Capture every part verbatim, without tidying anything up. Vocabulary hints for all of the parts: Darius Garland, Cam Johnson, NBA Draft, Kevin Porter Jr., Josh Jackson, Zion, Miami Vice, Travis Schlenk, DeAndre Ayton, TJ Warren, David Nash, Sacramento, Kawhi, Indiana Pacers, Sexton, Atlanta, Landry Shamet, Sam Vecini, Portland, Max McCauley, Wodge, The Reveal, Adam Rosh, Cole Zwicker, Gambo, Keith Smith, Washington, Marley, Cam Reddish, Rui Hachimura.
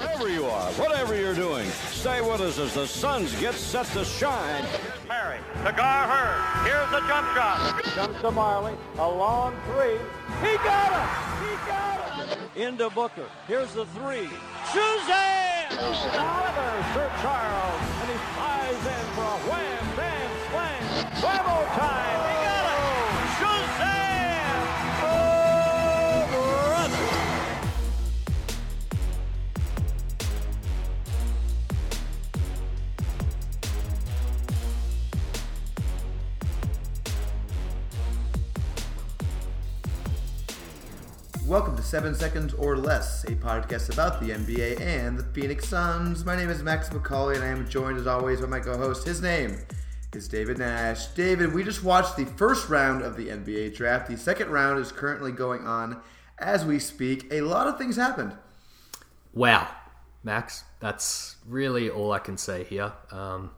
Wherever you are, whatever you're doing, stay with us as the Suns get set to shine. Mary Cigar heard. Here's the jump shot. Comes to Marley, a long three. He got it! He got it! Into Booker. Here's the three. Suzanne! Another Sir Charles, and he flies in for a wham, bam, slam. Whammo time! He got it! Suzanne! Oh, brother! Welcome to Seven Seconds or Less, a podcast about the N B A and the Phoenix Suns. My name is Max McCauley, and I am joined as always by my co-host. His name is David Nash. David, we just watched the first round of the N B A Draft. The second round is currently going on as we speak. A lot of things happened. Wow, Max, that's really all I can say here. Um,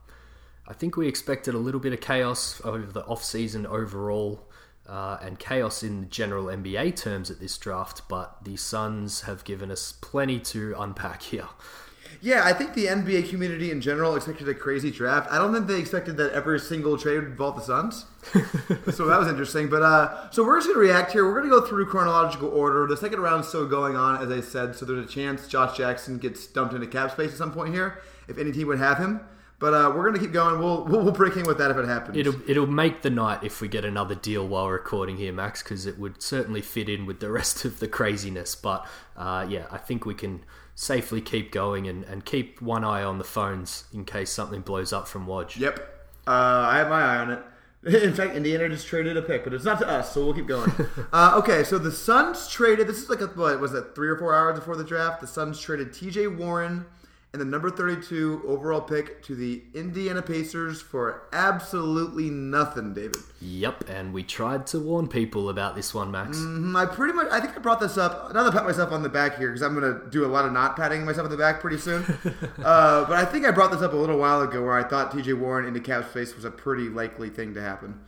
I think we expected a little bit of chaos over the offseason overall uh, and chaos in general N B A terms at this draft, but the Suns have given us plenty to unpack here. Yeah, I think the N B A community in general expected a crazy draft. I don't think they expected that every single trade would involve the Suns. So that was interesting. But uh, so we're just going to react here. We're going to go through chronological order. The second round is still going on, as I said. So there's a chance Josh Jackson gets dumped into cap space at some point here, if any team would have him. But uh, we're going to keep going. We'll, we'll we'll break in with that if it happens. It'll it'll make the night if we get another deal while recording here, Max, because it would certainly fit in with the rest of the craziness. But uh, yeah, I think we can safely keep going and, and keep one eye on the phones in case something blows up from Wodge. Yep. Uh, I have my eye on it. In fact, Indiana just traded a pick, but it's not to us, so we'll keep going. uh, okay, so the Suns traded, this is like, a, what was that, three or four hours before the draft? The Suns traded T J Warren and the number thirty-two overall pick to the Indiana Pacers for absolutely nothing, David. Yep, and we tried to warn people about this one, Max. Mm-hmm. I pretty much, I think I brought this up, another pat myself on the back here, because I'm going to do a lot of not patting myself on the back pretty soon. uh, but I think I brought this up a little while ago where I thought T J Warren into cap space was a pretty likely thing to happen.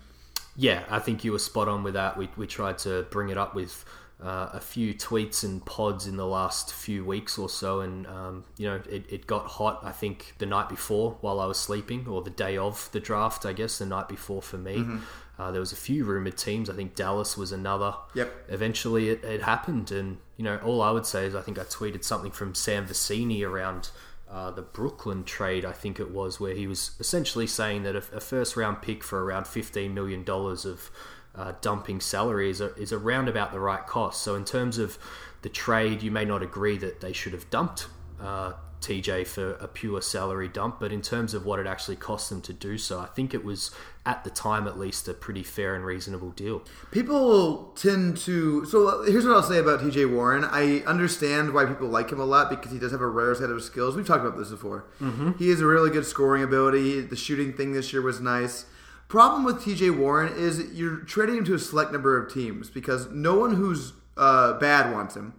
Yeah, I think you were spot on with that. We we tried to bring it up with uh, a few tweets and pods in the last few weeks or so, and um, you know it, it got hot, I think, the night before while I was sleeping, or the day of the draft, I guess, the night before for me. Mm-hmm. Uh, there was a few rumored teams. I think Dallas was another. Yep. Eventually it, it happened. And, you know, all I would say is I think I tweeted something from Sam Vecini around uh, the Brooklyn trade, I think it was, where he was essentially saying that a, a first-round pick for around fifteen million dollars of uh, dumping salary is, a, is around about the right cost. So in terms of the trade, you may not agree that they should have dumped uh, T J for a pure salary dump, but in terms of what it actually cost them to do so, I think it was, at the time at least, a pretty fair and reasonable deal. People tend to... So here's what I'll say about T J Warren. I understand why people like him a lot because he does have a rare set of skills. We've talked about this before. Mm-hmm. He has a really good scoring ability. The shooting thing this year was nice. Problem with T J Warren is you're trading him to a select number of teams because no one who's uh, bad wants him.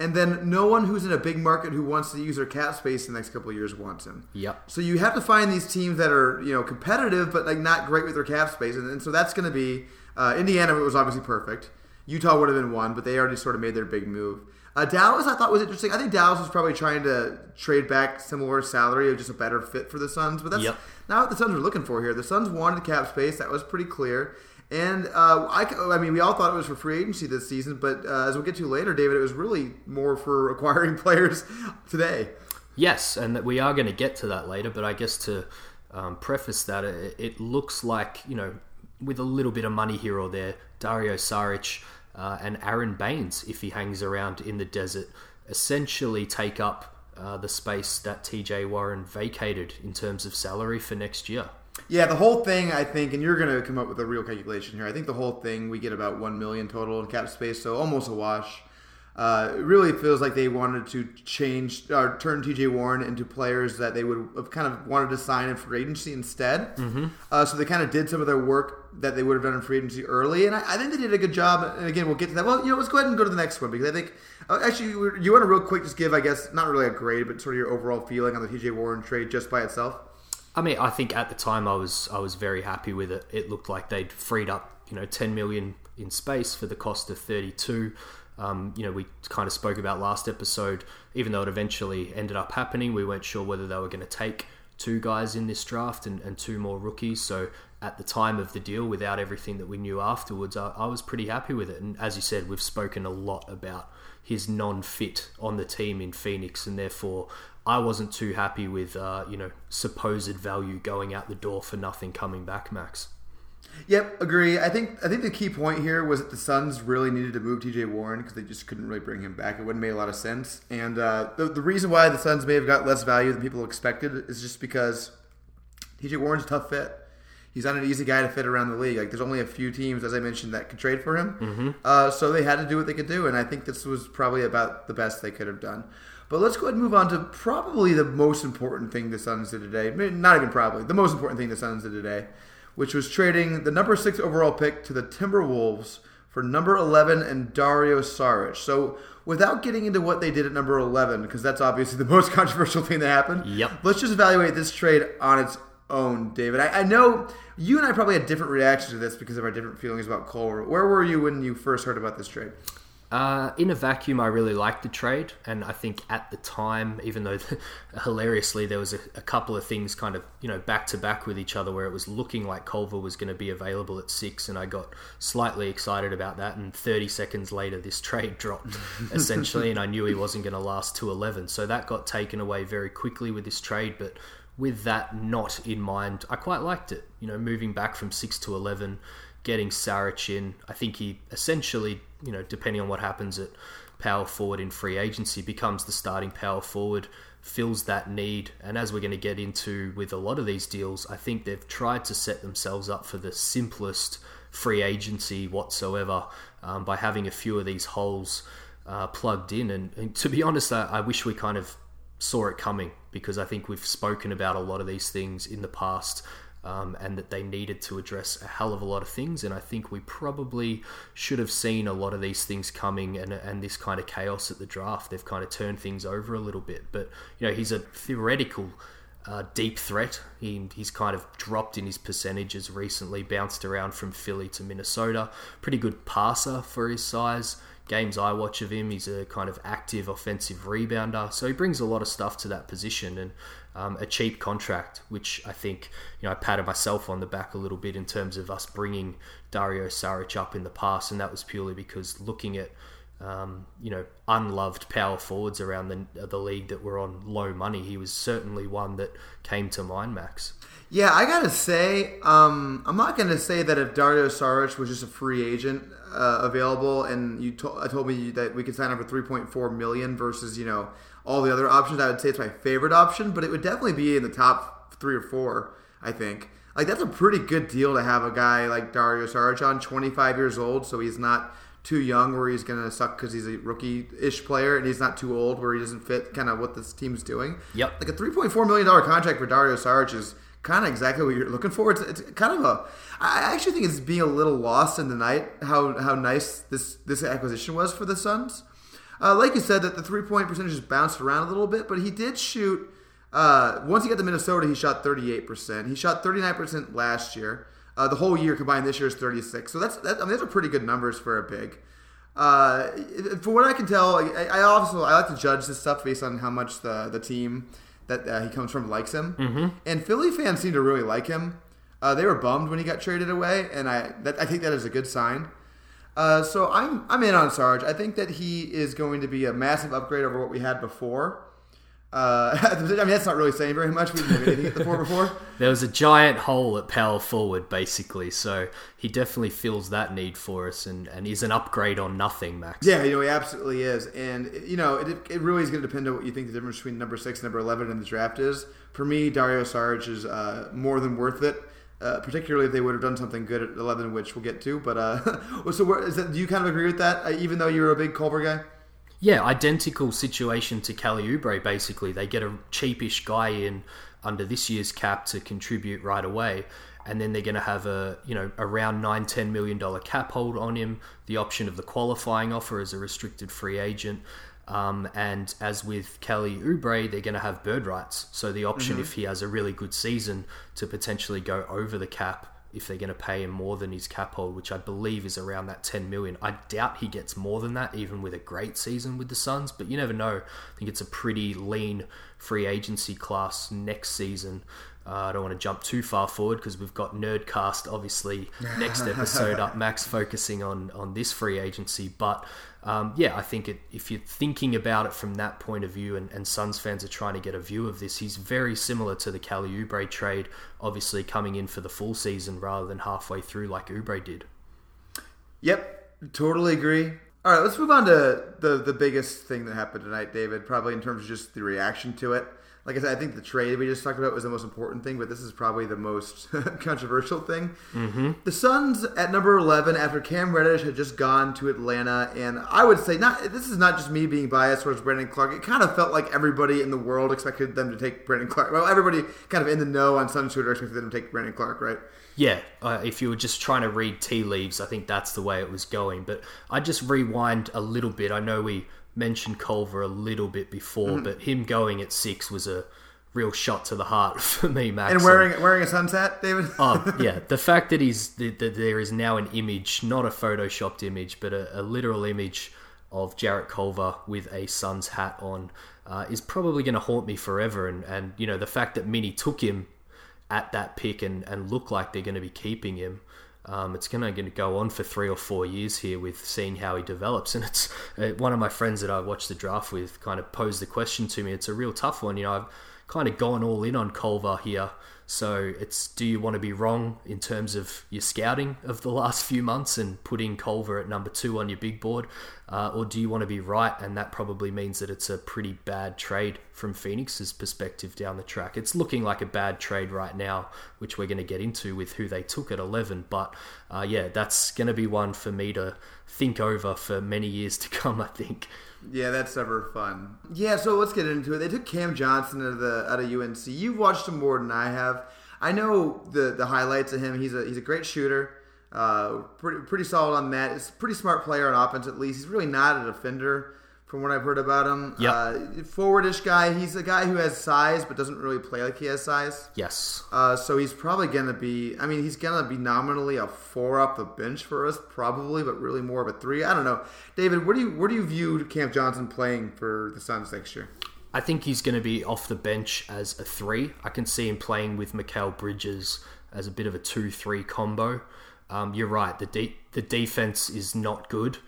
And then no one who's in a big market who wants to use their cap space in the next couple of years wants him. Yep. So you have to find these teams that are, you know, competitive but like not great with their cap space. And, and so that's going to be uh, Indiana was obviously perfect. Utah would have been one, but they already sort of made their big move. Uh, Dallas I thought was interesting. I think Dallas was probably trying to trade back similar salary or just a better fit for the Suns. But that's yep. not what the Suns were looking for here. The Suns wanted cap space. That was pretty clear. And, uh, I, I mean, we all thought it was for free agency this season, but uh, as we'll get to later, David, it was really more for acquiring players today. Yes, and that we are going to get to that later, but I guess to um, preface that, it, it looks like, you know, with a little bit of money here or there, Dario Saric uh, and Aron Baynes, if he hangs around in the desert, essentially take up uh, the space that T J Warren vacated in terms of salary for next year. Yeah, the whole thing, I think, and you're going to come up with a real calculation here. I think the whole thing, we get about one million dollars total in cap space, so almost a wash. Uh, it really feels like they wanted to change or turn T J Warren into players that they would have kind of wanted to sign in free agency instead. Mm-hmm. Uh, so they kind of did some of their work that they would have done in free agency early, and I, I think they did a good job. And again, we'll get to that. Well, you know, let's go ahead and go to the next one because I think uh, actually you want to real quick just give, I guess, not really a grade, but sort of your overall feeling on the T J Warren trade just by itself. I mean, I think at the time I was I was very happy with it. It looked like they'd freed up, you know, ten million in space for the cost of thirty-two. Um, you know, we kind of spoke about last episode, even though it eventually ended up happening, we weren't sure whether they were going to take two guys in this draft and, and two more rookies. So at the time of the deal, without everything that we knew afterwards, I, I was pretty happy with it. And as you said, we've spoken a lot about his non-fit on the team in Phoenix, and therefore I wasn't too happy with, uh, you know, supposed value going out the door for nothing coming back, Max. Yep, agree. I think I think the key point here was that the Suns really needed to move T J Warren because they just couldn't really bring him back. It wouldn't make a lot of sense. And uh, the, the reason why the Suns may have got less value than people expected is just because T J Warren's a tough fit. He's not an easy guy to fit around the league. Like, there's only a few teams, as I mentioned, that could trade for him. Mm-hmm. Uh, so they had to do what they could do, and I think this was probably about the best they could have done. But let's go ahead and move on to probably the most important thing the Suns did today. Not even probably. The most important thing the Suns did today, which was trading the number six overall pick to the Timberwolves for number eleven and Dario Saric. So without getting into what they did at number eleven, because that's obviously the most controversial thing that happened, yep. Let's just evaluate this trade on its own, David. I, I know you and I probably had different reactions to this because of our different feelings about Culver. Where were you when you first heard about this trade? Uh, in a vacuum, I really liked the trade. And I think at the time, even though hilariously there was a, a couple of things kind of, you know, back to back with each other where it was looking like Culver was going to be available at six. And I got slightly excited about that. And thirty seconds later, this trade dropped essentially. And I knew he wasn't going to last to eleven. So that got taken away very quickly with this trade. But with that not in mind, I quite liked it. You know, moving back from six to eleven, getting Saric in. I think he essentially, you know, depending on what happens at power forward in free agency, becomes the starting power forward, fills that need. And as we're going to get into with a lot of these deals, I think they've tried to set themselves up for the simplest free agency whatsoever um, by having a few of these holes uh, plugged in. And, and to be honest, I, I wish we kind of saw it coming, because I think we've spoken about a lot of these things in the past um, and that they needed to address a hell of a lot of things. And I think we probably should have seen a lot of these things coming and, and this kind of chaos at the draft. They've kind of turned things over a little bit. But, you know, he's a theoretical uh, deep threat. He, he's kind of dropped in his percentages recently, bounced around from Philly to Minnesota. Pretty good passer for his size. Games I watch of him, he's a kind of active offensive rebounder. So he brings a lot of stuff to that position, and um, a cheap contract, which I think, you know, I patted myself on the back a little bit in terms of us bringing Dario Saric up in the past. And that was purely because looking at, um, you know, unloved power forwards around the, the league that were on low money, he was certainly one that came to mind, Max. Yeah, I got to say, um, I'm not going to say that if Dario Saric was just a free agent uh, available and you to- told me that we could sign up for three point four million dollars versus, you know, all the other options, I would say it's my favorite option, but it would definitely be in the top three or four, I think. Like, that's a pretty good deal to have a guy like Dario Saric on, twenty-five years old, so he's not too young where he's going to suck because he's a rookie-ish player, and he's not too old where he doesn't fit kind of what this team's doing. Yep. Like, a three point four million dollars contract for Dario Saric is kind of exactly what you're looking for. It's, it's kind of a, I actually think it's being a little lost in the night how, how nice this, this acquisition was for the Suns. Uh, like you said, that the three-point percentages bounced around a little bit, but he did shoot, uh, once he got to Minnesota, he shot thirty-eight percent. He shot thirty-nine percent last year. Uh, the whole year combined this year is thirty-six. So that's, that, I mean, those are pretty good numbers for a big. Uh, for what I can tell, I, I also, I like to judge this stuff based on how much the, the team that uh, he comes from likes him. Mm-hmm. And Philly fans seem to really like him. Uh, they were bummed when he got traded away, and I that, I think that is a good sign. Uh, so I'm I'm in on Sarge. I think that he is going to be a massive upgrade over what we had before. Uh, I mean, that's not really saying very much. We didn't have anything at the four before. There was a giant hole at power forward, basically. So he definitely fills that need for us, and, and is an upgrade on nothing, Max. Yeah, you know, he absolutely is. And, you know, it, it really is going to depend on what you think the difference between number six and number eleven in the draft is. For me, Dario Saric is uh, more than worth it, uh, particularly if they would have done something good at eleven, which we'll get to. But uh, so where, is that, do you kind of agree with that, uh, even though you're a big Culver guy? Yeah, identical situation to Kelly Oubre, basically. They get a cheapish guy in under this year's cap to contribute right away, and then they're going to have a, you know, around nine, ten million dollars cap hold on him, the option of the qualifying offer as a restricted free agent. Um, and as with Kelly Oubre, they're going to have bird rights. So the option, mm-hmm. if he has a really good season, to potentially go over the cap if they're going to pay him more than his cap hold, which I believe is around that ten million dollars. I doubt he gets more than that, even with a great season with the Suns, but you never know. I think it's a pretty lean free agency class next season. Uh, I don't want to jump too far forward because we've got Nerdcast, obviously, next episode up, Max focusing on, on this free agency. But um, yeah, I think it, if you're thinking about it from that point of view, and, and Suns fans are trying to get a view of this, he's very similar to the Kelly Oubre trade, obviously coming in for the full season rather than halfway through like Oubre did. Yep, totally agree. All right, let's move on to the, the biggest thing that happened tonight, David, probably in terms of just the reaction to it. Like I said, I think the trade we just talked about was the most important thing, but this is probably the most controversial thing. Mm-hmm. The Suns at number eleven, after Cam Reddish had just gone to Atlanta, and I would say, not this is not just me being biased towards Brandon Clarke. It kind of felt like everybody in the world expected them to take Brandon Clarke. Well, everybody kind of in the know on Suns Twitter expected them to take Brandon Clarke, right? Yeah, uh, if you were just trying to read tea leaves, I think that's the way it was going. But I just rewind a little bit. I know we mentioned Culver a little bit before, mm-hmm. but him going at six was a real shot to the heart for me, Max. And wearing wearing a Suns hat, David? Oh, yeah. The fact that he's that there is now an image, not a photoshopped image, but a, a literal image of Jarrett Culver with a Suns hat on uh, is probably going to haunt me forever. And, and, you know, the fact that Minnie took him at that pick and, and look like they're going to be keeping him, Um, it's going to go on for three or four years here with seeing how he develops. And it's uh, one of my friends that I watched the draft with kind of posed the question to me. It's a real tough one. You know, I've kind of gone all in on Culver here. So it's, do you want to be wrong in terms of your scouting of the last few months and putting Culver at number two on your big board? Uh, or do you want to be right? And that probably means that it's a pretty bad trade from Phoenix's perspective down the track. It's looking like a bad trade right now, which we're going to get into with who they took at eleven. But uh, yeah, that's going to be one for me to think over for many years to come, I think. Yeah, that's never fun. Yeah, so let's get into it. They took Cam Johnson out of the out of U N C. You've watched him more than I have. I know the the highlights of him. He's a he's a great shooter. Uh, pretty pretty solid on that. He's a pretty smart player on offense, at least. He's really not a defender from what I've heard about him. Yep. Uh, forwardish guy. He's a guy who has size but doesn't really play like he has size. Yes. Uh, so he's probably going to be, I mean, he's going to be nominally a four off the bench for us probably, but really more of a three. I don't know. David, where do you, where do you view Cam Johnson playing for the Suns next year? I think he's going to be off the bench as a three. I can see him playing with Mikal Bridges as a bit of a two three combo. Um, you're right. The de- the defense is not good.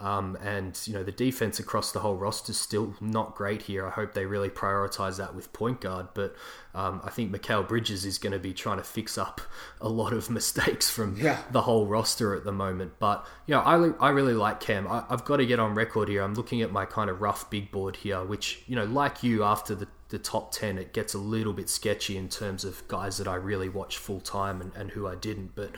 Um, and, you know, the defense across the whole roster is still not great here. I hope they really prioritize that with point guard. But um, I think Mikal Bridges is going to be trying to fix up a lot of mistakes from yeah. the whole roster at the moment. But, you know, I, I really like Cam. I, I've got to get on record here. I'm looking at my kind of rough big board here, which, you know, like you, after the, the top ten, it gets a little bit sketchy in terms of guys that I really watch full time and, and who I didn't. But,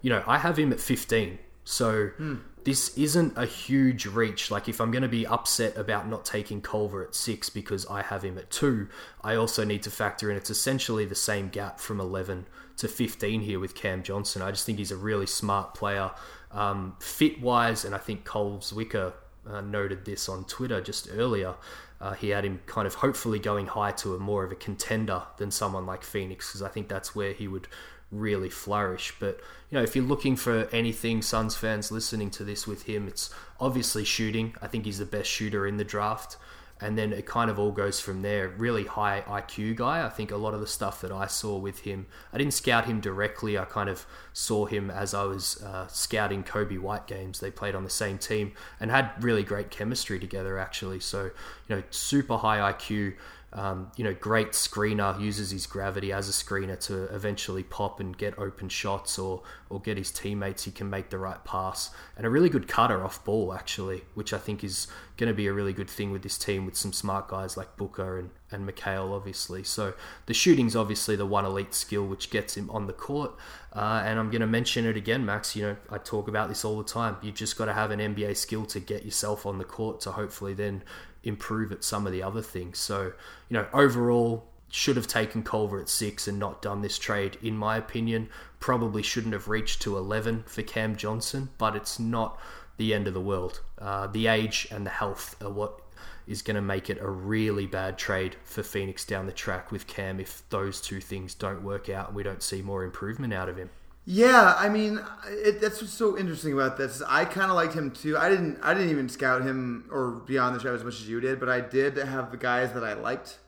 you know, I have him at fifteen. So mm. this isn't a huge reach. Like, if I'm going to be upset about not taking Culver at six because I have him at two, I also need to factor in it's essentially the same gap from eleven to fifteen here with Cam Johnson. I just think he's a really smart player, um, fit-wise, and I think Cole Zwicker uh, noted this on Twitter just earlier. Uh, he had him kind of hopefully going high to a more of a contender than someone like Phoenix, because I think that's where he would really flourish. But, you know, if you're looking for anything, Suns fans listening to this with him, it's obviously shooting. I think he's the best shooter in the draft. And then it kind of all goes from there. Really high I Q guy. I think a lot of the stuff that I saw with him, I didn't scout him directly. I kind of saw him as I was uh, scouting Coby White games. They played on the same team and had really great chemistry together, actually. So, you know, super high I Q. Um, you know, great screener, uses his gravity as a screener to eventually pop and get open shots or or get his teammates. He can make the right pass. And a really good cutter off ball, actually, which I think is going to be a really good thing with this team with some smart guys like Booker and, and Mikal, obviously. So the shooting's obviously the one elite skill which gets him on the court. Uh, and I'm going to mention it again, Max. You know, I talk about this all the time. You've just got to have an N B A skill to get yourself on the court to hopefully then improve at some of the other things. So, you know, overall, should have taken Culver at six and not done this trade, in my opinion. Probably shouldn't have reached to eleven for Cam Johnson, but it's not the end of the world. Uh, the age and the health are what is going to make it a really bad trade for Phoenix down the track with Cam if those two things don't work out and we don't see more improvement out of him. Yeah, I mean, it, that's what's so interesting about this. I kind of liked him too. I didn't I didn't even scout him or be on the show as much as you did, but I did have the guys that I liked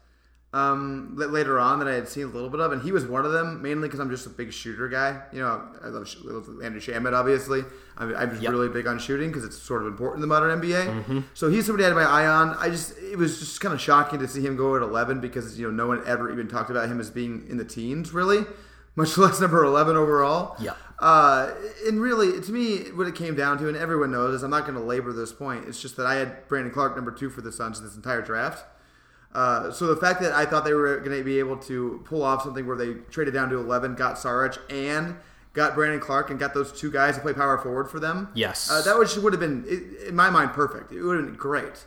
um, later on that I had seen a little bit of, and he was one of them, mainly because I'm just a big shooter guy. You know, I love, I love Landry Shamet, obviously. I'm, I'm just yep. really big on shooting because it's sort of important in the modern N B A. Mm-hmm. So he's somebody I had my eye on. I just It was just kind of shocking to see him go at eleven because, you know, no one ever even talked about him as being in the teens, really. Much less number eleven overall. Yeah. Uh, and really, to me, what it came down to, and everyone knows this, I'm not going to labor this point. It's just that I had Brandon Clarke number two for the Suns this entire draft. Uh, so the fact that I thought they were going to be able to pull off something where they traded down to eleven, got Saric, and got Brandon Clarke, and got those two guys to play power forward for them. Yes. Uh, that would have been, in my mind, perfect. It would have been great.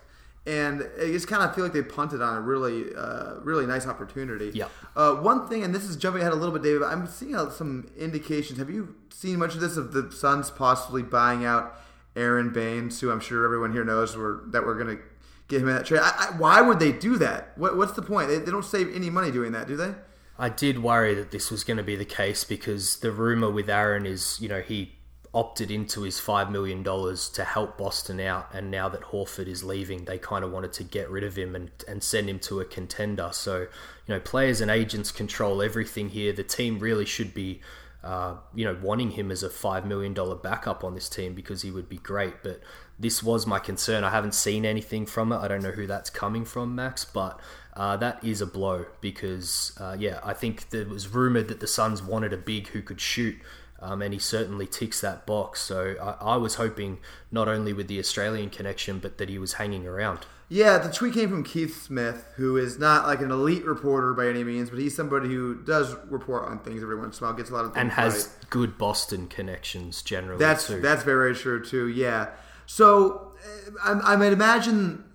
And I just kind of feel like they punted on a really, uh, really nice opportunity. Yeah. Uh, one thing, and this is jumping ahead a little bit, David, I'm seeing some indications. Have you seen much of this, of the Suns possibly buying out Aron Baynes, who I'm sure everyone here knows we're, that we're going to get him in that trade? I, I, why would they do that? What, what's the point? They, they don't save any money doing that, do they? I did worry that this was going to be the case because the rumor with Aron is, you know, he opted into his five million dollars to help Boston out, and now that Horford is leaving, they kind of wanted to get rid of him and, and send him to a contender. So, you know, players and agents control everything here. The team really should be, uh, you know, wanting him as a five million dollars backup on this team because he would be great. But this was my concern. I haven't seen anything from it. I don't know who that's coming from, Max, but uh, that is a blow because, uh, yeah, I think there was rumored that the Suns wanted a big who could shoot. Um, and he certainly ticks that box. So I, I was hoping not only with the Australian connection, but that he was hanging around. Yeah, the tweet came from Keith Smith, who is not like an elite reporter by any means, but he's somebody who does report on things every once in a while, gets a lot of things and has right. good Boston connections generally. That's too. that's very true too. Yeah. So I, I might imagine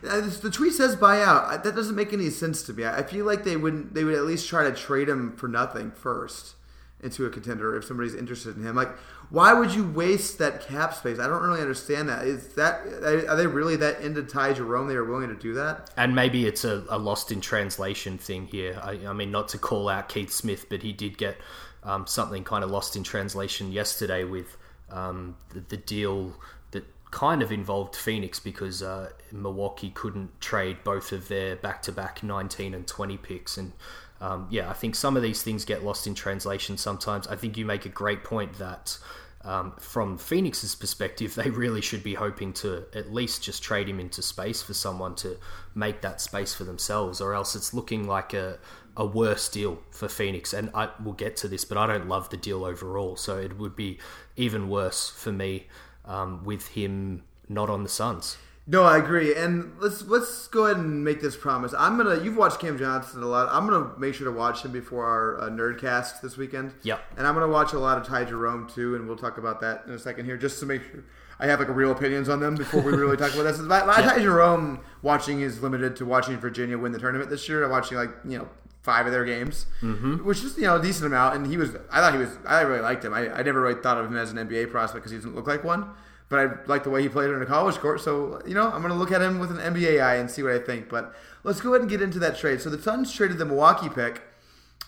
the tweet says buyout. That doesn't make any sense to me. I feel like they wouldn't. They would at least try to trade him for nothing first. Into a contender if somebody's interested in him. Like, why would you waste that cap space? I don't really understand that. Is that are they really that into Ty Jerome? They were willing to do that? And maybe it's a, a lost in translation thing here. I, I mean, not to call out Keith Smith, but he did get um, something kind of lost in translation yesterday with um, the, the deal that kind of involved Phoenix because uh, Milwaukee couldn't trade both of their back-to-back nineteen and twenty picks and. Um, yeah, I think some of these things get lost in translation sometimes. I think you make a great point that um, from Phoenix's perspective, they really should be hoping to at least just trade him into space for someone to make that space for themselves, or else it's looking like a, a worse deal for Phoenix. And I will get to this, but I don't love the deal overall. So it would be even worse for me um, with him not on the Suns. No, I agree, and let's let's go ahead and make this promise. I'm gonna. You've watched Cam Johnson a lot. I'm gonna make sure to watch him before our uh, Nerdcast this weekend. Yep. And I'm gonna watch a lot of Ty Jerome too, and we'll talk about that in a second here, just to make sure I have like real opinions on them before we really talk about this. My, my yep. Ty Jerome watching is limited to watching Virginia win the tournament this year. I'm watching like you know five of their games, mm-hmm. which is you know a decent amount. And he was, I thought he was, I really liked him. I, I never really thought of him as an N B A prospect because he doesn't look like one. But I like the way he played it in a college court. So, you know, I'm going to look at him with an N B A eye and see what I think. But let's go ahead and get into that trade. So the Suns traded the Milwaukee pick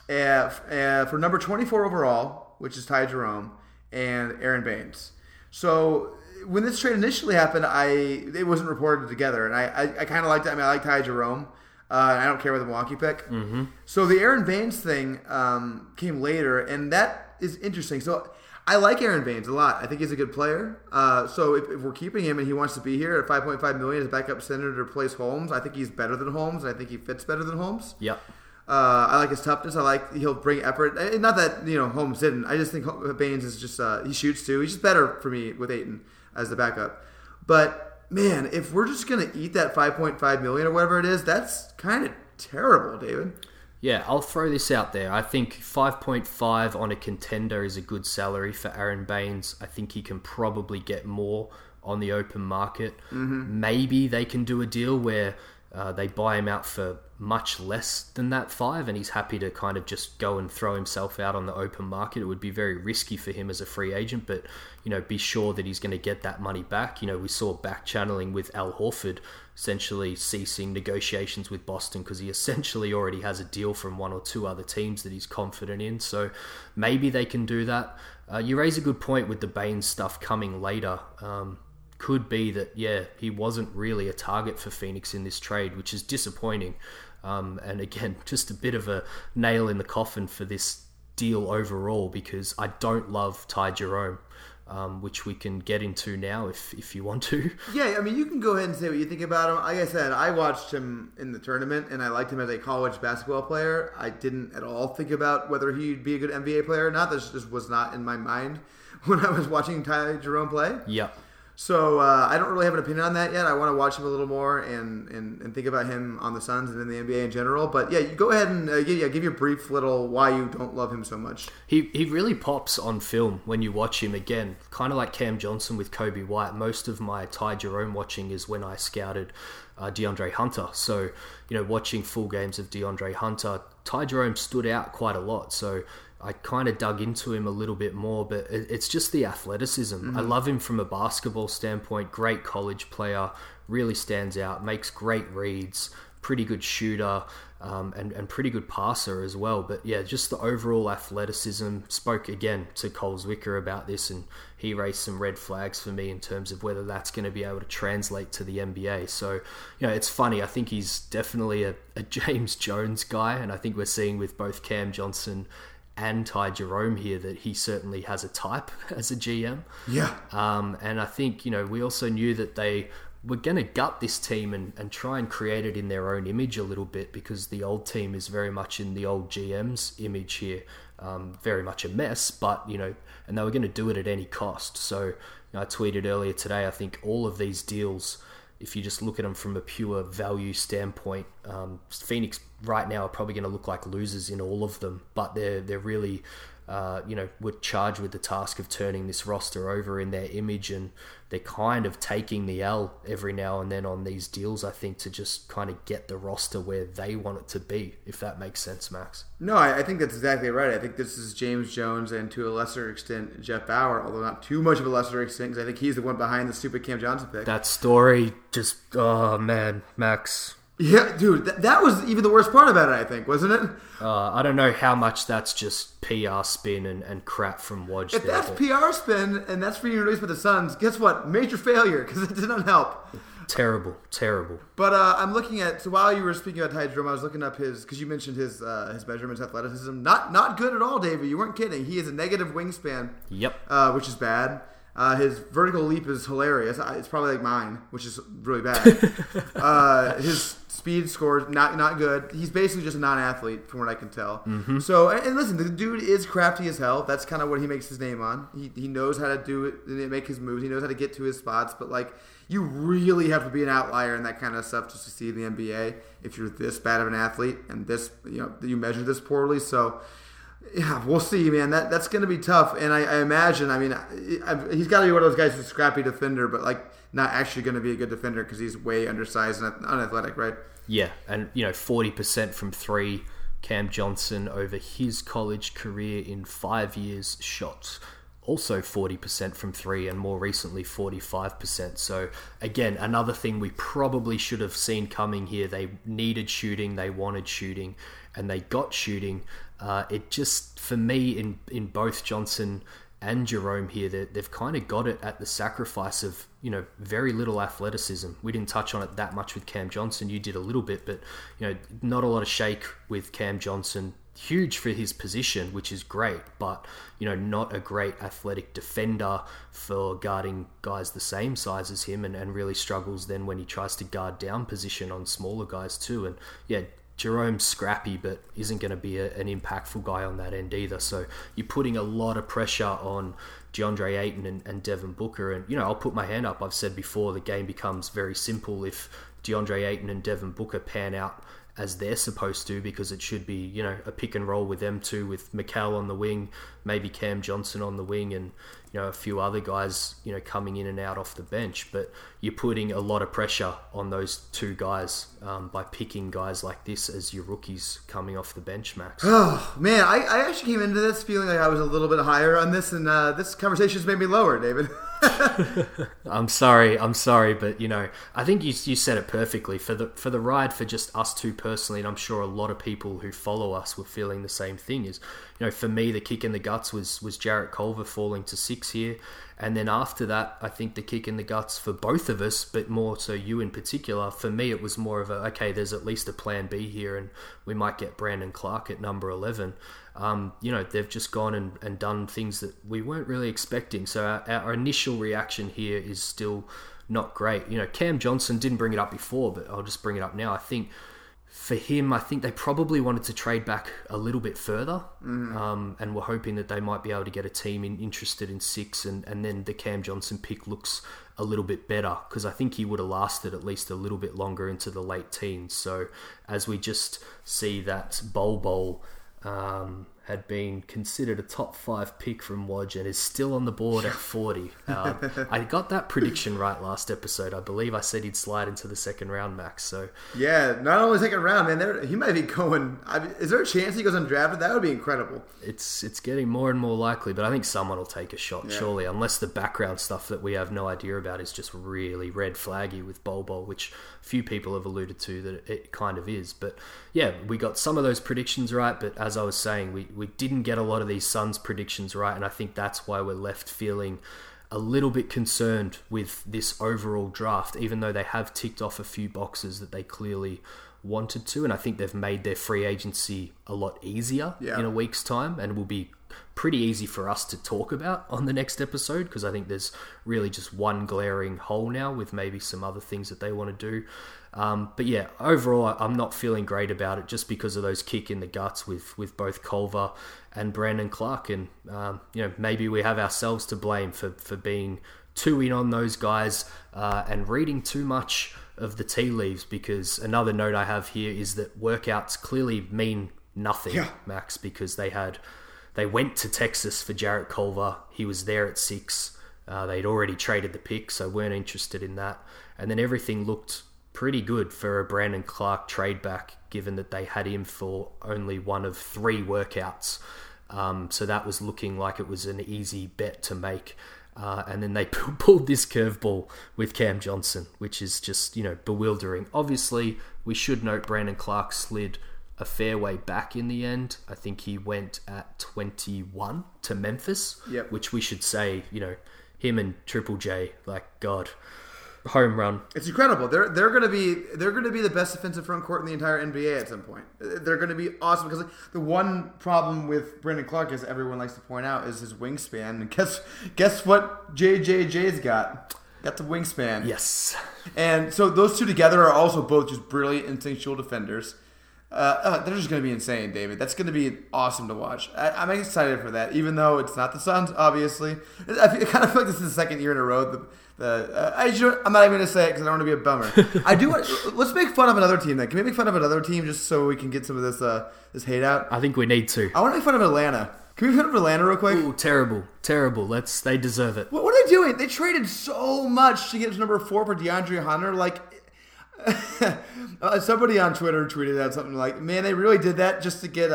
uh, uh, for number twenty-four overall, which is Ty Jerome, and Aron Baynes. So when this trade initially happened, I it wasn't reported together. And I, I, I kind of liked it. I mean, I like Ty Jerome. Uh, I don't care about the Milwaukee pick. Mm-hmm. So the Aron Baynes thing um, came later, and that is interesting. So I like Aron Baynes a lot. I think he's a good player. Uh, so if, if we're keeping him and he wants to be here at five point five million dollars as a backup center to replace Holmes, I think he's better than Holmes, and I think he fits better than Holmes. Yeah. Uh, I like his toughness. I like he'll bring effort. Not that you know Holmes didn't. I just think Baynes is just uh, he shoots too. He's just better for me with Ayton as the backup. But man, if we're just gonna eat that five point five million dollars or whatever it is, that's kind of terrible, David. Yeah, I'll throw this out there. I think five point five on a contender is a good salary for Aron Baynes. I think he can probably get more on the open market. Mm-hmm. Maybe they can do a deal where Uh, they buy him out for much less than that five, and he's happy to kind of just go and throw himself out on the open market. It would be very risky for him as a free agent, but, you know, be sure that he's going to get that money back. You know, we saw back channeling with Al Horford essentially ceasing negotiations with Boston because he essentially already has a deal from one or two other teams that he's confident in. So maybe they can do that. Uh, you raise a good point with the Baynes stuff coming later. Um, could be that, yeah, he wasn't really a target for Phoenix in this trade, which is disappointing. Um, and again, just a bit of a nail in the coffin for this deal overall, because I don't love Ty Jerome, um, which we can get into now if, if you want to. Yeah, I mean, you can go ahead and say what you think about him. Like I said, I watched him in the tournament, and I liked him as a college basketball player. I didn't at all think about whether he'd be a good N B A player or not. This just was not in my mind when I was watching Ty Jerome play. Yeah. So uh, I don't really have an opinion on that yet. I want to watch him a little more and, and, and think about him on the Suns and in the N B A in general. But yeah, you go ahead and uh, yeah, give your brief little why you don't love him so much. He he really pops on film when you watch him again, kind of like Cam Johnson with Coby White. Most of my Ty Jerome watching is when I scouted uh, DeAndre Hunter. So, you know, watching full games of DeAndre Hunter, Ty Jerome stood out quite a lot. So I kind of dug into him a little bit more, but it's just the athleticism. Mm-hmm. I love him from a basketball standpoint. Great college player, really stands out, makes great reads, pretty good shooter, um, and, and pretty good passer as well. But yeah, just the overall athleticism. Spoke again to Cole Zwicker about this, and he raised some red flags for me in terms of whether that's going to be able to translate to the N B A. So, you know, it's funny. I think he's definitely a, a James Jones guy, and I think we're seeing with both Cam Johnson and Ty Jerome here that he certainly has a type as a G M. Yeah. Um, and I think, you know, we also knew that they were going to gut this team and, and try and create it in their own image a little bit, because the old team is very much in the old G M's image here. Um, very much a mess, but, you know, and they were going to do it at any cost. So, you know, I tweeted earlier today, I think all of these deals, if you just look at them from a pure value standpoint, um, Phoenix right now are probably going to look like losers in all of them, but they're they're really, uh, you know, we're charged with the task of turning this roster over in their image, and they're kind of taking the L every now and then on these deals, I think, to just kind of get the roster where they want it to be, if that makes sense, Max. No, I, I think that's exactly right. I think this is James Jones and, to a lesser extent, Jeff Bauer, although not too much of a lesser extent, because I think he's the one behind the stupid Cam Johnson pick. That story just, oh man, Max. Yeah, dude, th- that was even the worst part about it, I think, wasn't it? Uh, I don't know how much that's just P R spin and, and crap from Wodge. If there, that's but... P R spin and that's being released by the Suns, guess what? Major failure, because it did not help. Terrible, terrible. But uh, I'm looking at, so while you were speaking about Ty Jerome, I was looking up his, because you mentioned his uh, his measurements, athleticism. Not not good at all, David. You weren't kidding. He has a negative wingspan. Yep. Uh, which is bad. Uh, his vertical leap is hilarious. It's probably like mine, which is really bad. uh, his speed score, not not good. He's basically just a non-athlete, from what I can tell. Mm-hmm. So, and, and listen, the dude is crafty as hell. That's kind of what he makes his name on. He he knows how to do it, make his moves. He knows how to get to his spots. But like, you really have to be an outlier in that kind of stuff to succeed in the N B A if you're this bad of an athlete and this, you know, you measure this poorly. So. Yeah, we'll see, man. That that's going to be tough, and I, I imagine. I mean, I, I, he's got to be one of those guys who's a scrappy defender, but like not actually going to be a good defender because he's way undersized and unathletic, right? Yeah, and you know, forty percent from three. Cam Johnson over his college career in five years shot also forty percent from three, and more recently forty-five percent. So again, another thing we probably should have seen coming here. They needed shooting, they wanted shooting, and they got shooting. Uh, it just, for me, in, in both Johnson and Jerome here, they've kind of got it at the sacrifice of, you know, very little athleticism. We didn't touch on it that much with Cam Johnson. You did a little bit, but, you know, not a lot of shake with Cam Johnson. Huge for his position, which is great, but, you know, not a great athletic defender for guarding guys the same size as him, and, and really struggles then when he tries to guard down position on smaller guys too. And, yeah, Jerome's scrappy, but isn't going to be a, an impactful guy on that end either. So you're putting a lot of pressure on DeAndre Ayton and, and Devin Booker. And, you know, I'll put my hand up. I've said before, the game becomes very simple if DeAndre Ayton and Devin Booker pan out as they're supposed to, because it should be, you know, a pick and roll with them two, with Mikal on the wing, maybe Cam Johnson on the wing, and, you know, a few other guys, you know, coming in and out off the bench. But you're putting a lot of pressure on those two guys um, by picking guys like this as your rookies coming off the bench, Max. Oh, man, I, I actually came into this feeling like I was a little bit higher on this, and uh, this conversation's made me lower, David. I'm sorry, I'm sorry, but, you know, I think you you said it perfectly. For the for the ride, for just us two personally, and I'm sure a lot of people who follow us were feeling the same thing, is, you know, for me, the kick in the guts was, was Jarrett Culver falling to six here. And then after that, I think the kick in the guts for both of us, but more so you in particular, for me, it was more of a, okay, there's at least a plan B here, and we might get Brandon Clarke at number eleven. Um, you know, they've just gone and, and done things that we weren't really expecting. So our, our initial reaction here is still not great. You know, Cam Johnson, didn't bring it up before, but I'll just bring it up now. I think for him, I think they probably wanted to trade back a little bit further, mm. um, and were hoping that they might be able to get a team in, interested in six, and, and then the Cam Johnson pick looks a little bit better, because I think he would have lasted at least a little bit longer into the late teens. So as we just see that Bol Bol Um, had been considered a top five pick from Wodge and is still on the board at forty. Um, I got that prediction right last episode. I believe I said he'd slide into the second round, Max. So yeah, not only second round, man. There, he might be going. I mean, is there a chance he goes undrafted? That would be incredible. It's it's getting more and more likely, but I think someone will take a shot, yeah. surely, unless the background stuff that we have no idea about is just really red flaggy with Bol Bol, which few people have alluded to that it kind of is. But yeah, we got some of those predictions right, but as I was saying, we We didn't get a lot of these Suns predictions right, and I think that's why we're left feeling a little bit concerned with this overall draft, even though they have ticked off a few boxes that they clearly wanted to, and I think they've made their free agency a lot easier yeah. in a week's time, and will be pretty easy for us to talk about on the next episode, because I think there's really just one glaring hole now with maybe some other things that they want to do. Um, but yeah, overall, I'm not feeling great about it just because of those kick in the guts with, with both Culver and Brandon Clarke. And, um, you know, maybe we have ourselves to blame for, for being too in on those guys uh, and reading too much of the tea leaves, because another note I have here is that workouts clearly mean nothing, yeah. Max, because they had... They went to Texas for Jarrett Culver. He was there at six. Uh, they'd already traded the pick, so weren't interested in that. And then everything looked pretty good for a Brandon Clarke trade back, given that they had him for only one of three workouts. Um, so that was looking like it was an easy bet to make. Uh, and then they p- pulled this curveball with Cam Johnson, which is just, you know, bewildering. Obviously, we should note Brandon Clarke slid a fair way back in the end. I think he went at twenty-one to Memphis, yep. which we should say, you know, him and Triple J, like, God, home run. It's incredible. They're they're gonna be they're gonna be the best defensive front court in the entire N B A at some point. They're gonna be awesome, because the one problem with Brandon Clarke, as everyone likes to point out, is his wingspan. And guess guess what? J J J's got. Got the wingspan. Yes. And so those two together are also both just brilliant instinctual defenders. Uh, uh, they're just going to be insane, David. That's going to be awesome to watch. I, I'm excited for that, even though it's not the Suns, obviously. I, feel, I kind of feel like this is the second year in a row. The, the uh, I should, I'm not even going to say it because I don't want to be a bummer. I do. Want, let's make fun of another team then. Can we make fun of another team just so we can get some of this uh, this hate out? I think we need to. I want to make fun of Atlanta. Can we make fun of Atlanta real quick? Ooh, terrible, terrible. Let's. They deserve it. What, what are they doing? They traded so much to get to number four for DeAndre Hunter. Like. uh, somebody on Twitter tweeted out something like, man, they really did that just to get uh,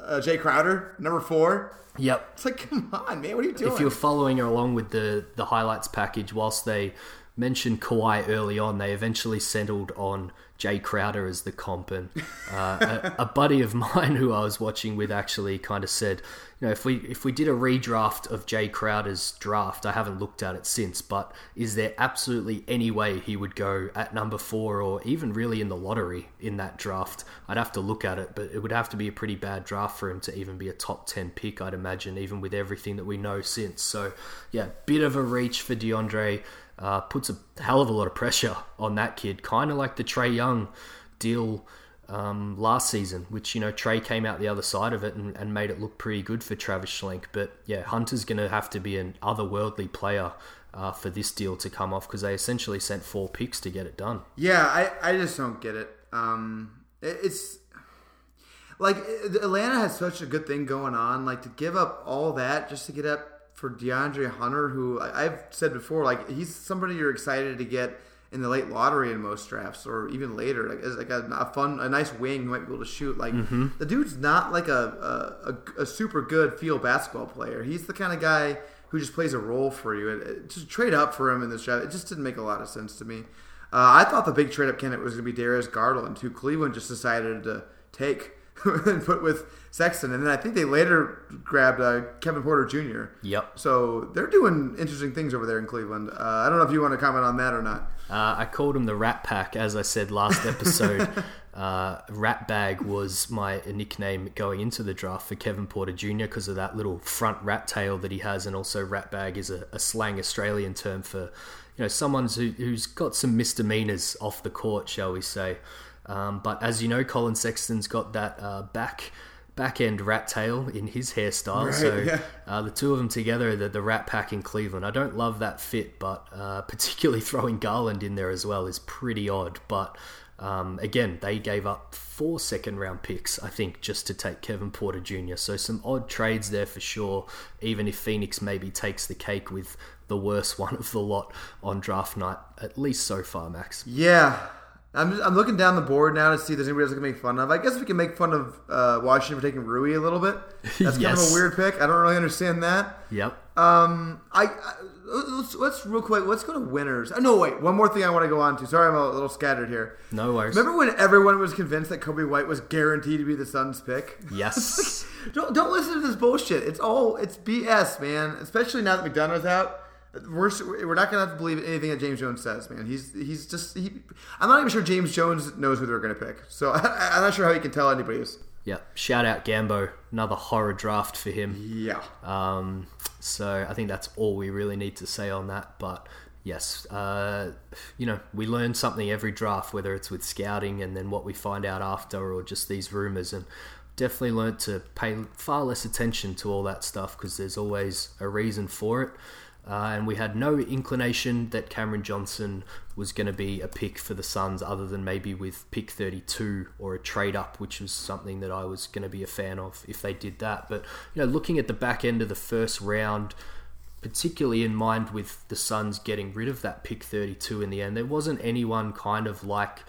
uh, Jay Crowder, number four. Yep. It's like, come on, man, what are you doing? If you're following along with the, the highlights package, whilst they mentioned Kawhi early on, they eventually settled on Jay Crowder as the comp. And uh, a, a buddy of mine who I was watching with actually kind of said, you know, if we if we did a redraft of Jay Crowder's draft, I haven't looked at it since, but is there absolutely any way he would go at number four or even really in the lottery in that draft? I'd have to look at it, but it would have to be a pretty bad draft for him to even be a top ten pick, I'd imagine, even with everything that we know since. So yeah, bit of a reach for DeAndre. Uh, puts a hell of a lot of pressure on that kid, kind of like the Trae Young deal um, last season, which, you know, Trae came out the other side of it and, and made it look pretty good for Travis Schlenk. But yeah, Hunter's going to have to be an otherworldly player uh, for this deal to come off, because they essentially sent four picks to get it done. Yeah, I, I just don't get it. Um, It's like Atlanta has such a good thing going on. Like, to give up all that just to get up for DeAndre Hunter, who I've said before, like, he's somebody you're excited to get in the late lottery in most drafts, or even later, like, as like a, a fun, a nice wing you might be able to shoot. Like, mm-hmm. the dude's not like a, a a super good field basketball player. He's the kind of guy who just plays a role for you. It, it, to trade up for him in this draft, it just didn't make a lot of sense to me. Uh, I thought the big trade up candidate was going to be Darius Garland, who Cleveland just decided to take and put with Sexton, and then I think they later grabbed uh, Kevin Porter Junior Yep. So they're doing interesting things over there in Cleveland. Uh, I don't know if you want to comment on that or not. Uh, I called him the Rat Pack, as I said last episode. uh, Rat Bag was my nickname going into the draft for Kevin Porter Junior because of that little front rat tail that he has, and also Rat Bag is a, a slang Australian term for, you know, someone who, who's got some misdemeanors off the court, shall we say. Um, but as you know, Colin Sexton's got that uh, back back end rat tail in his hairstyle. Right, so yeah. uh, the two of them together, the, the Rat Pack in Cleveland. I don't love that fit, but uh, particularly throwing Garland in there as well is pretty odd. But um, again, they gave up four second round picks, I think, just to take Kevin Porter Junior So some odd trades there for sure, even if Phoenix maybe takes the cake with the worst one of the lot on draft night, at least so far, Max. Yeah. I'm just, I'm looking down the board now to see if there's anybody else we can make fun of. I guess we can make fun of uh, Washington for taking Rui a little bit. That's yes. kind of a weird pick. I don't really understand that. Yep. Um. I, I let's, let's real quick. Let's go to winners. Oh, no, wait. One more thing I want to go on to. Sorry, I'm a little scattered here. No worries. Remember when everyone was convinced that Coby White was guaranteed to be the Suns' pick? Yes. Like, don't don't listen to this bullshit. It's all it's B S, man. Especially now that McDonough's out. We're we're not gonna have to believe anything that James Jones says, man. He's he's just he, I'm not even sure James Jones knows who they're gonna pick, so I, I'm not sure how he can tell anybody else. Yeah, shout out Gambo, another horror draft for him. Yeah. Um. So I think that's all we really need to say on that. But yes, uh, you know, we learn something every draft, whether it's with scouting and then what we find out after, or just these rumors, and definitely learned to pay far less attention to all that stuff because there's always a reason for it. Uh, and we had no inclination that Cameron Johnson was going to be a pick for the Suns, other than maybe with pick thirty-two or a trade up, which was something that I was going to be a fan of if they did that. But, you know, looking at the back end of the first round, particularly in mind with the Suns getting rid of that pick thirty-two in the end, there wasn't anyone kind of like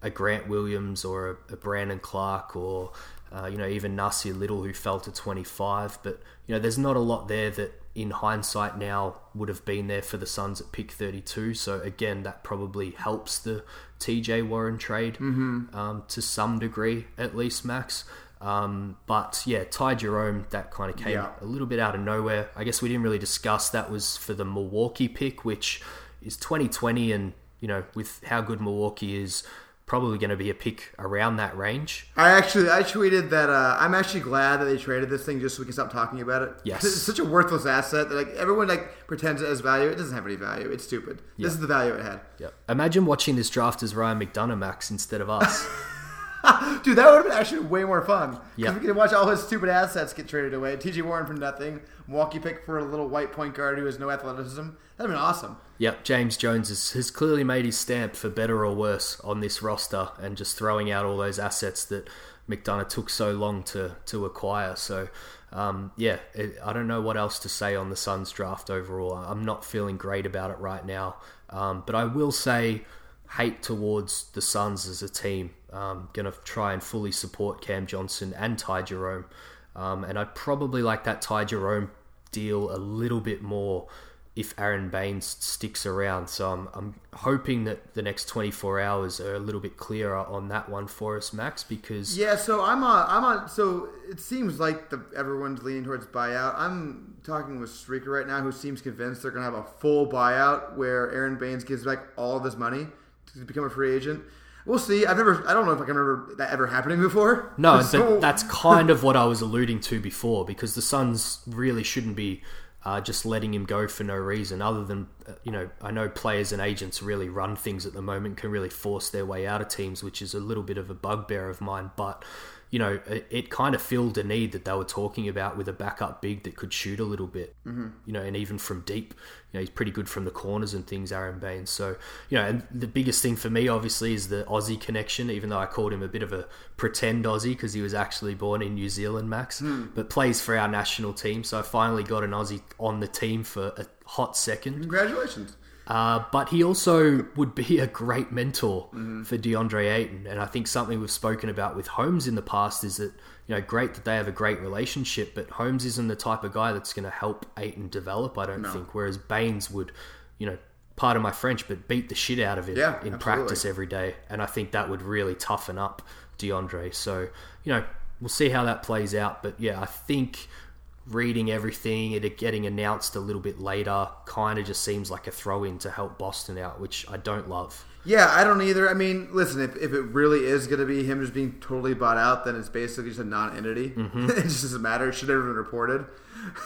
a Grant Williams or a, a Brandon Clarke or, uh, you know, even Nassir Little, who fell to twenty-five. But, you know, there's not a lot there that in hindsight now would have been there for the Suns at pick thirty-two. So again, that probably helps the T J Warren trade mm-hmm. um, to some degree, at least, Max. Um, but yeah, Ty Jerome, that kind of came yeah. a little bit out of nowhere. I guess we didn't really discuss that was for the Milwaukee pick, which is twenty twenty. And, you know, with how good Milwaukee is, probably going to be a pick around that range. I actually, I tweeted that uh, I'm actually glad that they traded this thing just so we can stop talking about it. Yes, it's such a worthless asset that like everyone like pretends it has value. It doesn't have any value. It's stupid. Yep. This is the value it had. Yeah. Imagine watching this draft as Ryan McDonough, Max, instead of us. Dude, that would have been actually way more fun. Yeah, we could watch all his stupid assets get traded away. T J Warren for nothing. Milwaukee pick for a little white point guard who has no athleticism. That'd been awesome. Yep, James Jones has, has clearly made his stamp for better or worse on this roster, and just throwing out all those assets that McDonough took so long to, to acquire. So, um, yeah, it, I don't know what else to say on the Suns draft overall. I'm not feeling great about it right now. Um, but I will say hate towards the Suns as a team. I'm going to try and fully support Cam Johnson and Ty Jerome. Um, and I'd probably like that Ty Jerome deal a little bit more if Aron Baynes sticks around. So I'm, I'm hoping that the next twenty-four hours are a little bit clearer on that one for us, Max, because... Yeah, so I'm on... I'm on so it seems like the, everyone's leaning towards buyout. I'm talking with Saric right now, who seems convinced they're going to have a full buyout where Aron Baynes gives back all of his money to become a free agent. We'll see. I've never, I don't know if I can remember that ever happening before. No, so... that's kind of what I was alluding to before, because the Suns really shouldn't be... Uh, just letting him go for no reason, other than you know, I know players and agents really run things at the moment, can really force their way out of teams, which is a little bit of a bugbear of mine. But, you know, it, it kind of filled a need that they were talking about with a backup big that could shoot a little bit, mm-hmm. you know, and even from deep, you know, he's pretty good from the corners and things, Aron Baynes. So, you know, and the biggest thing for me, obviously, is the Aussie connection, even though I called him a bit of a pretend Aussie because he was actually born in New Zealand, Max, mm. but plays for our national team. So I finally got an Aussie on the team for a hot second. Congratulations. Uh, but he also would be a great mentor mm. for DeAndre Ayton. And I think something we've spoken about with Holmes in the past is that, you know, great that they have a great relationship, but Holmes isn't the type of guy that's going to help Ayton develop, I don't no. think. Whereas Baynes would, you know, pardon my French, but beat the shit out of him yeah, in absolutely. practice every day. And I think that would really toughen up DeAndre. So, you know, we'll see how that plays out. But yeah, I think... reading everything, it getting announced a little bit later kind of just seems like a throw-in to help Boston out, which I don't love. Yeah, I don't either. I mean, listen, if, if it really is going to be him just being totally bought out, then it's basically just a non-entity. Mm-hmm. It just doesn't matter. It should have been reported.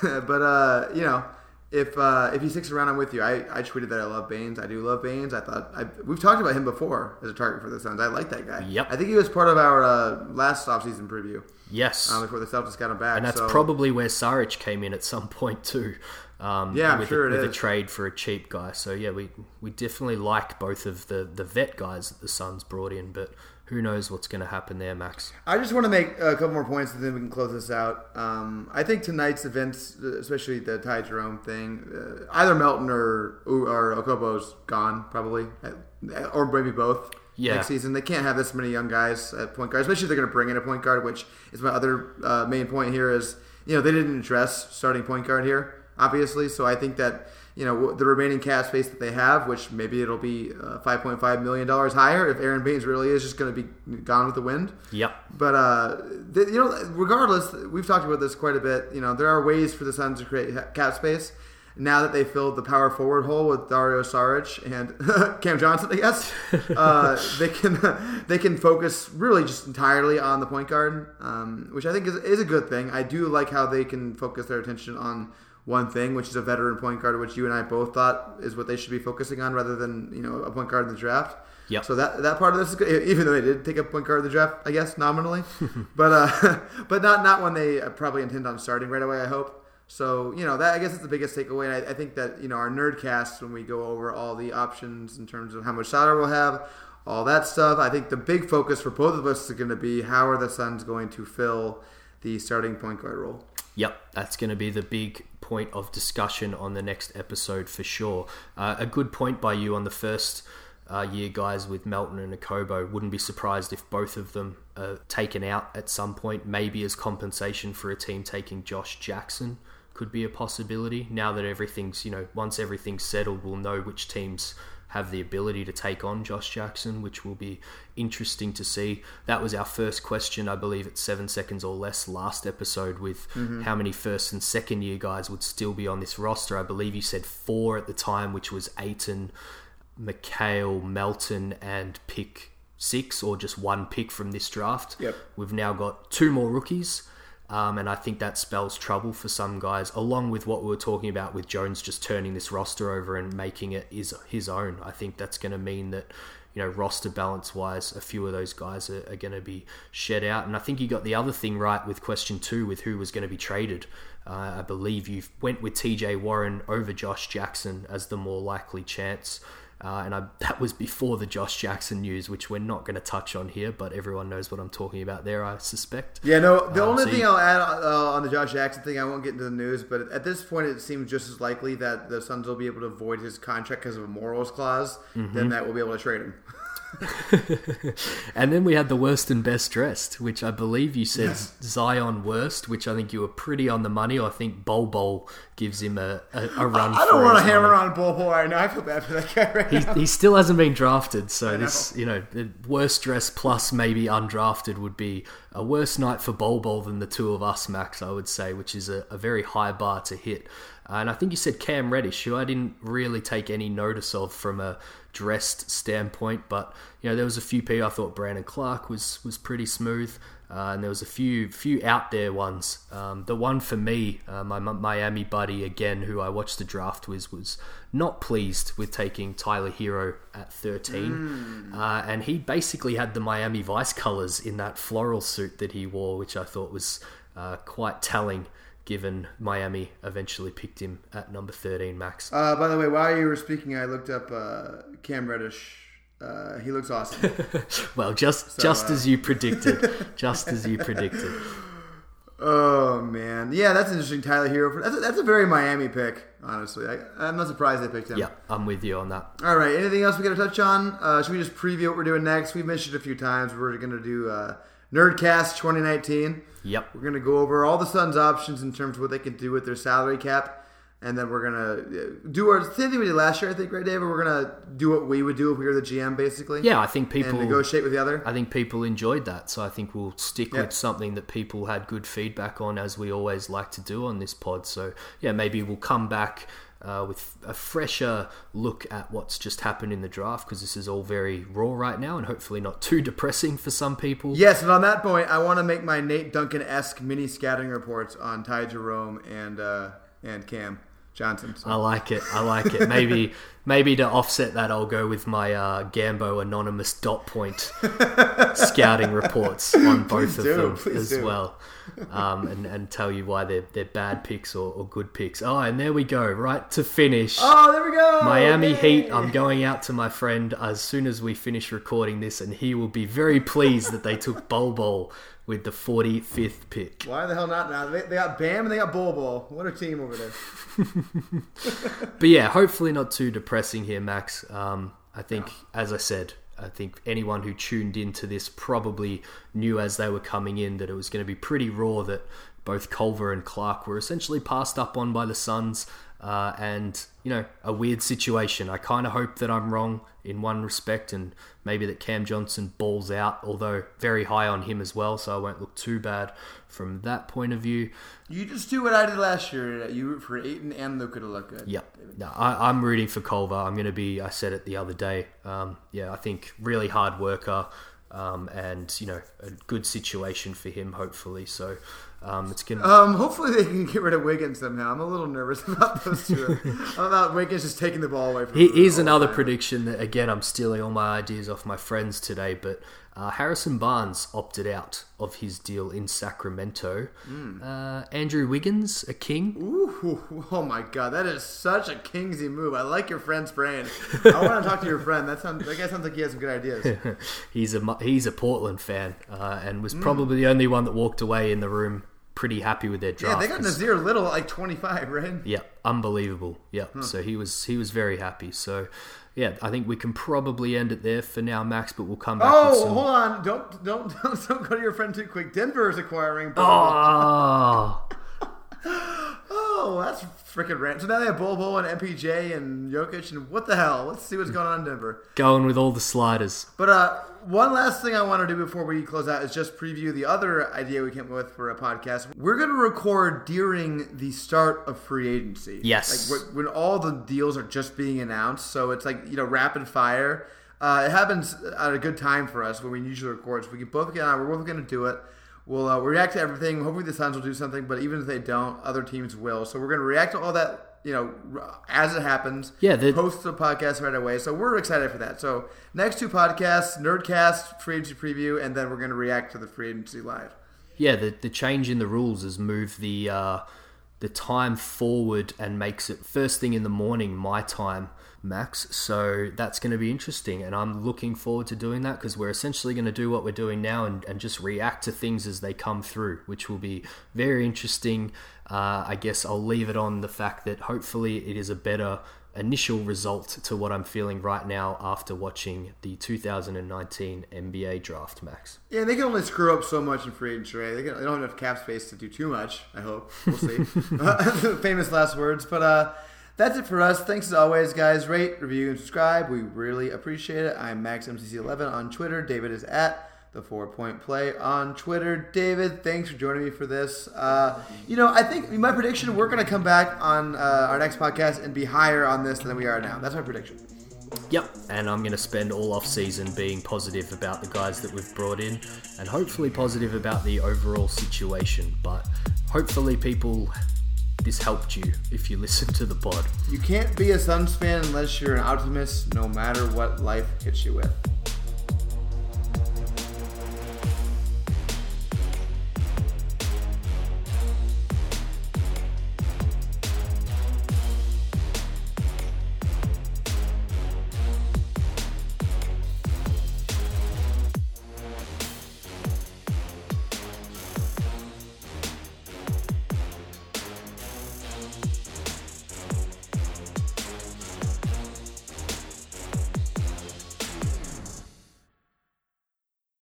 But, uh, you know, if uh, if he sticks around, I'm with you. I, I tweeted that I love Baynes. I do love Baynes. I thought I, we've talked about him before as a target for the Suns. I like that guy. Yep. I think he was part of our uh, last offseason preview. Yes. Um, before the Celtics got him back. And that's so. probably where Saric came in at some point too. Um, yeah, I'm with sure a, it with is. With a trade for a cheap guy. So yeah, we we definitely like both of the, the vet guys that the Suns brought in, but who knows what's going to happen there, Max. I just want to make a couple more points and then we can close this out. Um, I think tonight's events, especially the Ty Jerome thing, uh, either Melton or, or Okobo's gone probably, or maybe both. Yeah. Next season, they can't have this many young guys at point guard, especially if they're going to bring in a point guard, which is my other uh, main point here is, you know, they didn't address starting point guard here, obviously. So I think that, you know, the remaining cap space that they have, which maybe it'll be uh, five point five million dollars higher if Aron Baynes really is just going to be gone with the wind. Yep. But, uh, they, you know, regardless, we've talked about this quite a bit. You know, there are ways for the Suns to create cap space. Now that they filled the power forward hole with Dario Saric and Cam Johnson, I guess, uh, they can they can focus really just entirely on the point guard, um, which I think is, is a good thing. I do like how they can focus their attention on one thing, which is a veteran point guard, which you and I both thought is what they should be focusing on rather than, you know, a point guard in the draft. Yep. So that that part of this is good, even though they did take a point guard in the draft, I guess, nominally. but uh, but not, not when they probably intend on starting right away, I hope. So, you know, that I guess it's the biggest takeaway. And I, I think that, you know, our nerdcast, when we go over all the options in terms of how much salary we'll have, all that stuff, I think the big focus for both of us is going to be how are the Suns going to fill the starting point guard role. Yep, that's going to be the big point of discussion on the next episode for sure. Uh, a good point by you on the first uh, year guys with Melton and Okobo. Wouldn't be surprised if both of them are taken out at some point, maybe as compensation for a team taking Josh Jackson. Could be a possibility now that everything's, you know, once everything's settled, we'll know which teams have the ability to take on Josh Jackson, which will be interesting to see. That was our first question, I believe, at seven seconds or less last episode with mm-hmm. how many first and second year guys would still be on this roster. I believe you said four at the time, which was Ayton, McHale, Melton, and pick six, or just one pick from this draft. Yep. We've now got two more rookies. Um, and I think that spells trouble for some guys, along with what we were talking about with Jones just turning this roster over and making it his, his own. I think that's going to mean that, you know, roster balance-wise, a few of those guys are, are going to be shed out. And I think you got the other thing right with question two, with who was going to be traded. Uh, I believe you went with T J Warren over Josh Jackson as the more likely chance. Uh, and I, that was before the Josh Jackson news, which we're not going to touch on here, but everyone knows what I'm talking about there, I suspect. Yeah, no, the um, only so thing you... I'll add uh, on the Josh Jackson thing, I won't get into the news, but at this point it seems just as likely that the Suns will be able to void his contract because of a morals clause, mm-hmm. then that we'll be able to trade him. And then we had the worst and best dressed, which I believe you said yes. Zion worst, which I think you were pretty on the money. I think Bol Bol gives him a, a, a run. I, I don't want to hammer money. on Bol Bol right now. I feel bad for that guy right he, now. He still hasn't been drafted, so this, you know, the worst dressed plus maybe undrafted would be a worse night for Bol Bol than the two of us, Max, I would say, which is a, a very high bar to hit. And I think you said Cam Reddish, who I didn't really take any notice of from a dressed standpoint, but you know, there was a few people. I thought Brandon Clarke was was pretty smooth, uh, and there was a few few out there ones. Um, the one for me, uh, my Miami buddy again, who I watched the draft with, was not pleased with taking Tyler Herro at thirteen, mm. uh, and he basically had the Miami Vice colors in that floral suit that he wore, which I thought was uh, quite telling, given Miami eventually picked him at number thirteen, Max. Uh, by the way, while you were speaking, I looked up uh, Cam Reddish. Uh, he looks awesome. well, just so, just uh... as you predicted. just as you predicted. Oh, man. Yeah, that's interesting. Tyler Herro. That's a, that's a very Miami pick, honestly. I, I'm not surprised they picked him. Yeah, I'm with you on that. All right, anything else we got to touch on? Uh, should we just preview what we're doing next? We've mentioned it a few times. We're going to do uh, Nerdcast twenty nineteen. Yep. We're going to go over all the Suns' options in terms of what they can do with their salary cap. And then we're going to do our same thing we did last year, I think, right, David? We're going to do what we would do if we were the G M, basically. Yeah, I think people... And negotiate with the other. I think people enjoyed that. So I think we'll stick yeah. with something that people had good feedback on, as we always like to do on this pod. So, yeah, maybe we'll come back uh, with a fresher look at what's just happened in the draft, because this is all very raw right now and hopefully not too depressing for some people. Yes, and on that point, I want to make my Nate Duncan-esque mini scouting reports on Ty Jerome and... Uh, and Cam Johnson. So. I like it. I like it. Maybe maybe to offset that, I'll go with my uh, Gambo anonymous dot point scouting reports on both please of do, them as do. well. Um, and, and tell you why they're, they're bad picks or, or good picks. Oh, and there we go. Right to finish. Oh, there we go. Miami Yay. Heat. I'm going out to my friend as soon as we finish recording this, and he will be very pleased that they took Bol Bol with the forty-fifth pick. Why the hell not now? They, they got Bam and they got Bol Bol. What a team over there. But yeah, hopefully not too depressing here, Max. Um, I think, no. as I said, I think anyone who tuned into this probably knew as they were coming in that it was going to be pretty raw, that both Culver and Clarke were essentially passed up on by the Suns. Uh, and, you know, a weird situation. I kind of hope that I'm wrong in one respect, and maybe that Cam Johnson balls out, although very high on him as well, so I won't look too bad from that point of view. You just do what I did last year. You root for Ayton and Luka to look good. Yep. No, I, I'm rooting for Culver. I'm going to be, I said it the other day, um, yeah, I think really hard worker, um, and, you know, a good situation for him, hopefully, so... Um, it's gonna... um, hopefully they can get rid of Wiggins somehow. I'm a little nervous about those two. About Wiggins just taking the ball away from him. Here's another time. prediction that, again, I'm stealing all my ideas off my friends today, but uh, Harrison Barnes opted out of his deal in Sacramento. Mm. Uh, Andrew Wiggins, a King. Ooh, oh my God, that is such a Kingsy move. I like your friend's brain. I want to talk to your friend. That sounds, that guy sounds like he has some good ideas. he's a he's a Portland fan, uh, and was probably mm. the only one that walked away in the room pretty happy with their draft. Yeah, they got Nassir Little at like twenty-five, right? Yeah, unbelievable. Yeah, huh. so he was he was very happy. So, yeah, I think we can probably end it there for now, Max. But we'll come back. Oh, with some... hold on! Don't don't don't don't go to your friend too quick. Denver is acquiring. Bol Bol. Oh, oh, that's freaking rant. So now they have Bol Bol and M P J and Jokic, and what the hell? Let's see what's going on in Denver. Going with all the sliders. But uh. One last thing I want to do before we close out is just preview the other idea we came up with for a podcast. We're going to record during the start of free agency. Yes. Like when all the deals are just being announced. So it's like, you know, rapid fire. Uh, it happens at a good time for us when we usually record. So we can both get on. We're both going to do it. We'll uh, react to everything. Hopefully the Suns will do something. But even if they don't, other teams will. So we're going to react to all that, you know, as it happens. Yeah, the- post the podcast right away. So we're excited for that. So next two podcasts, Nerdcast, free agency preview, and then we're going to react to the free agency live. Yeah, the the change in the rules has moved the uh, the time forward and makes it first thing in the morning my time, Max. So that's going to be interesting, and I'm looking forward to doing that, because we're essentially going to do what we're doing now and, and just react to things as they come through, which will be very interesting. Uh, I guess I'll leave it on the fact that hopefully it is a better initial result to what I'm feeling right now after watching the two thousand nineteen N B A Draft, Max. Yeah, they can only screw up so much in free agency. They, can, they don't have enough cap space to do too much, I hope. We'll see. Famous last words. But uh, that's it for us. Thanks as always, guys. Rate, review, and subscribe. We really appreciate it. I'm Max M C C eleven on Twitter. David is at... The Four Point Play on Twitter. David, thanks for joining me for this. Uh, you know, I think my prediction, we're going to come back on uh, our next podcast and be higher on this than we are now. That's my prediction. Yep, and I'm going to spend all off-season being positive about the guys that we've brought in and hopefully positive about the overall situation, but hopefully people, this helped you if you listened to the pod. You can't be a Suns fan unless you're an optimist, no matter what life hits you with.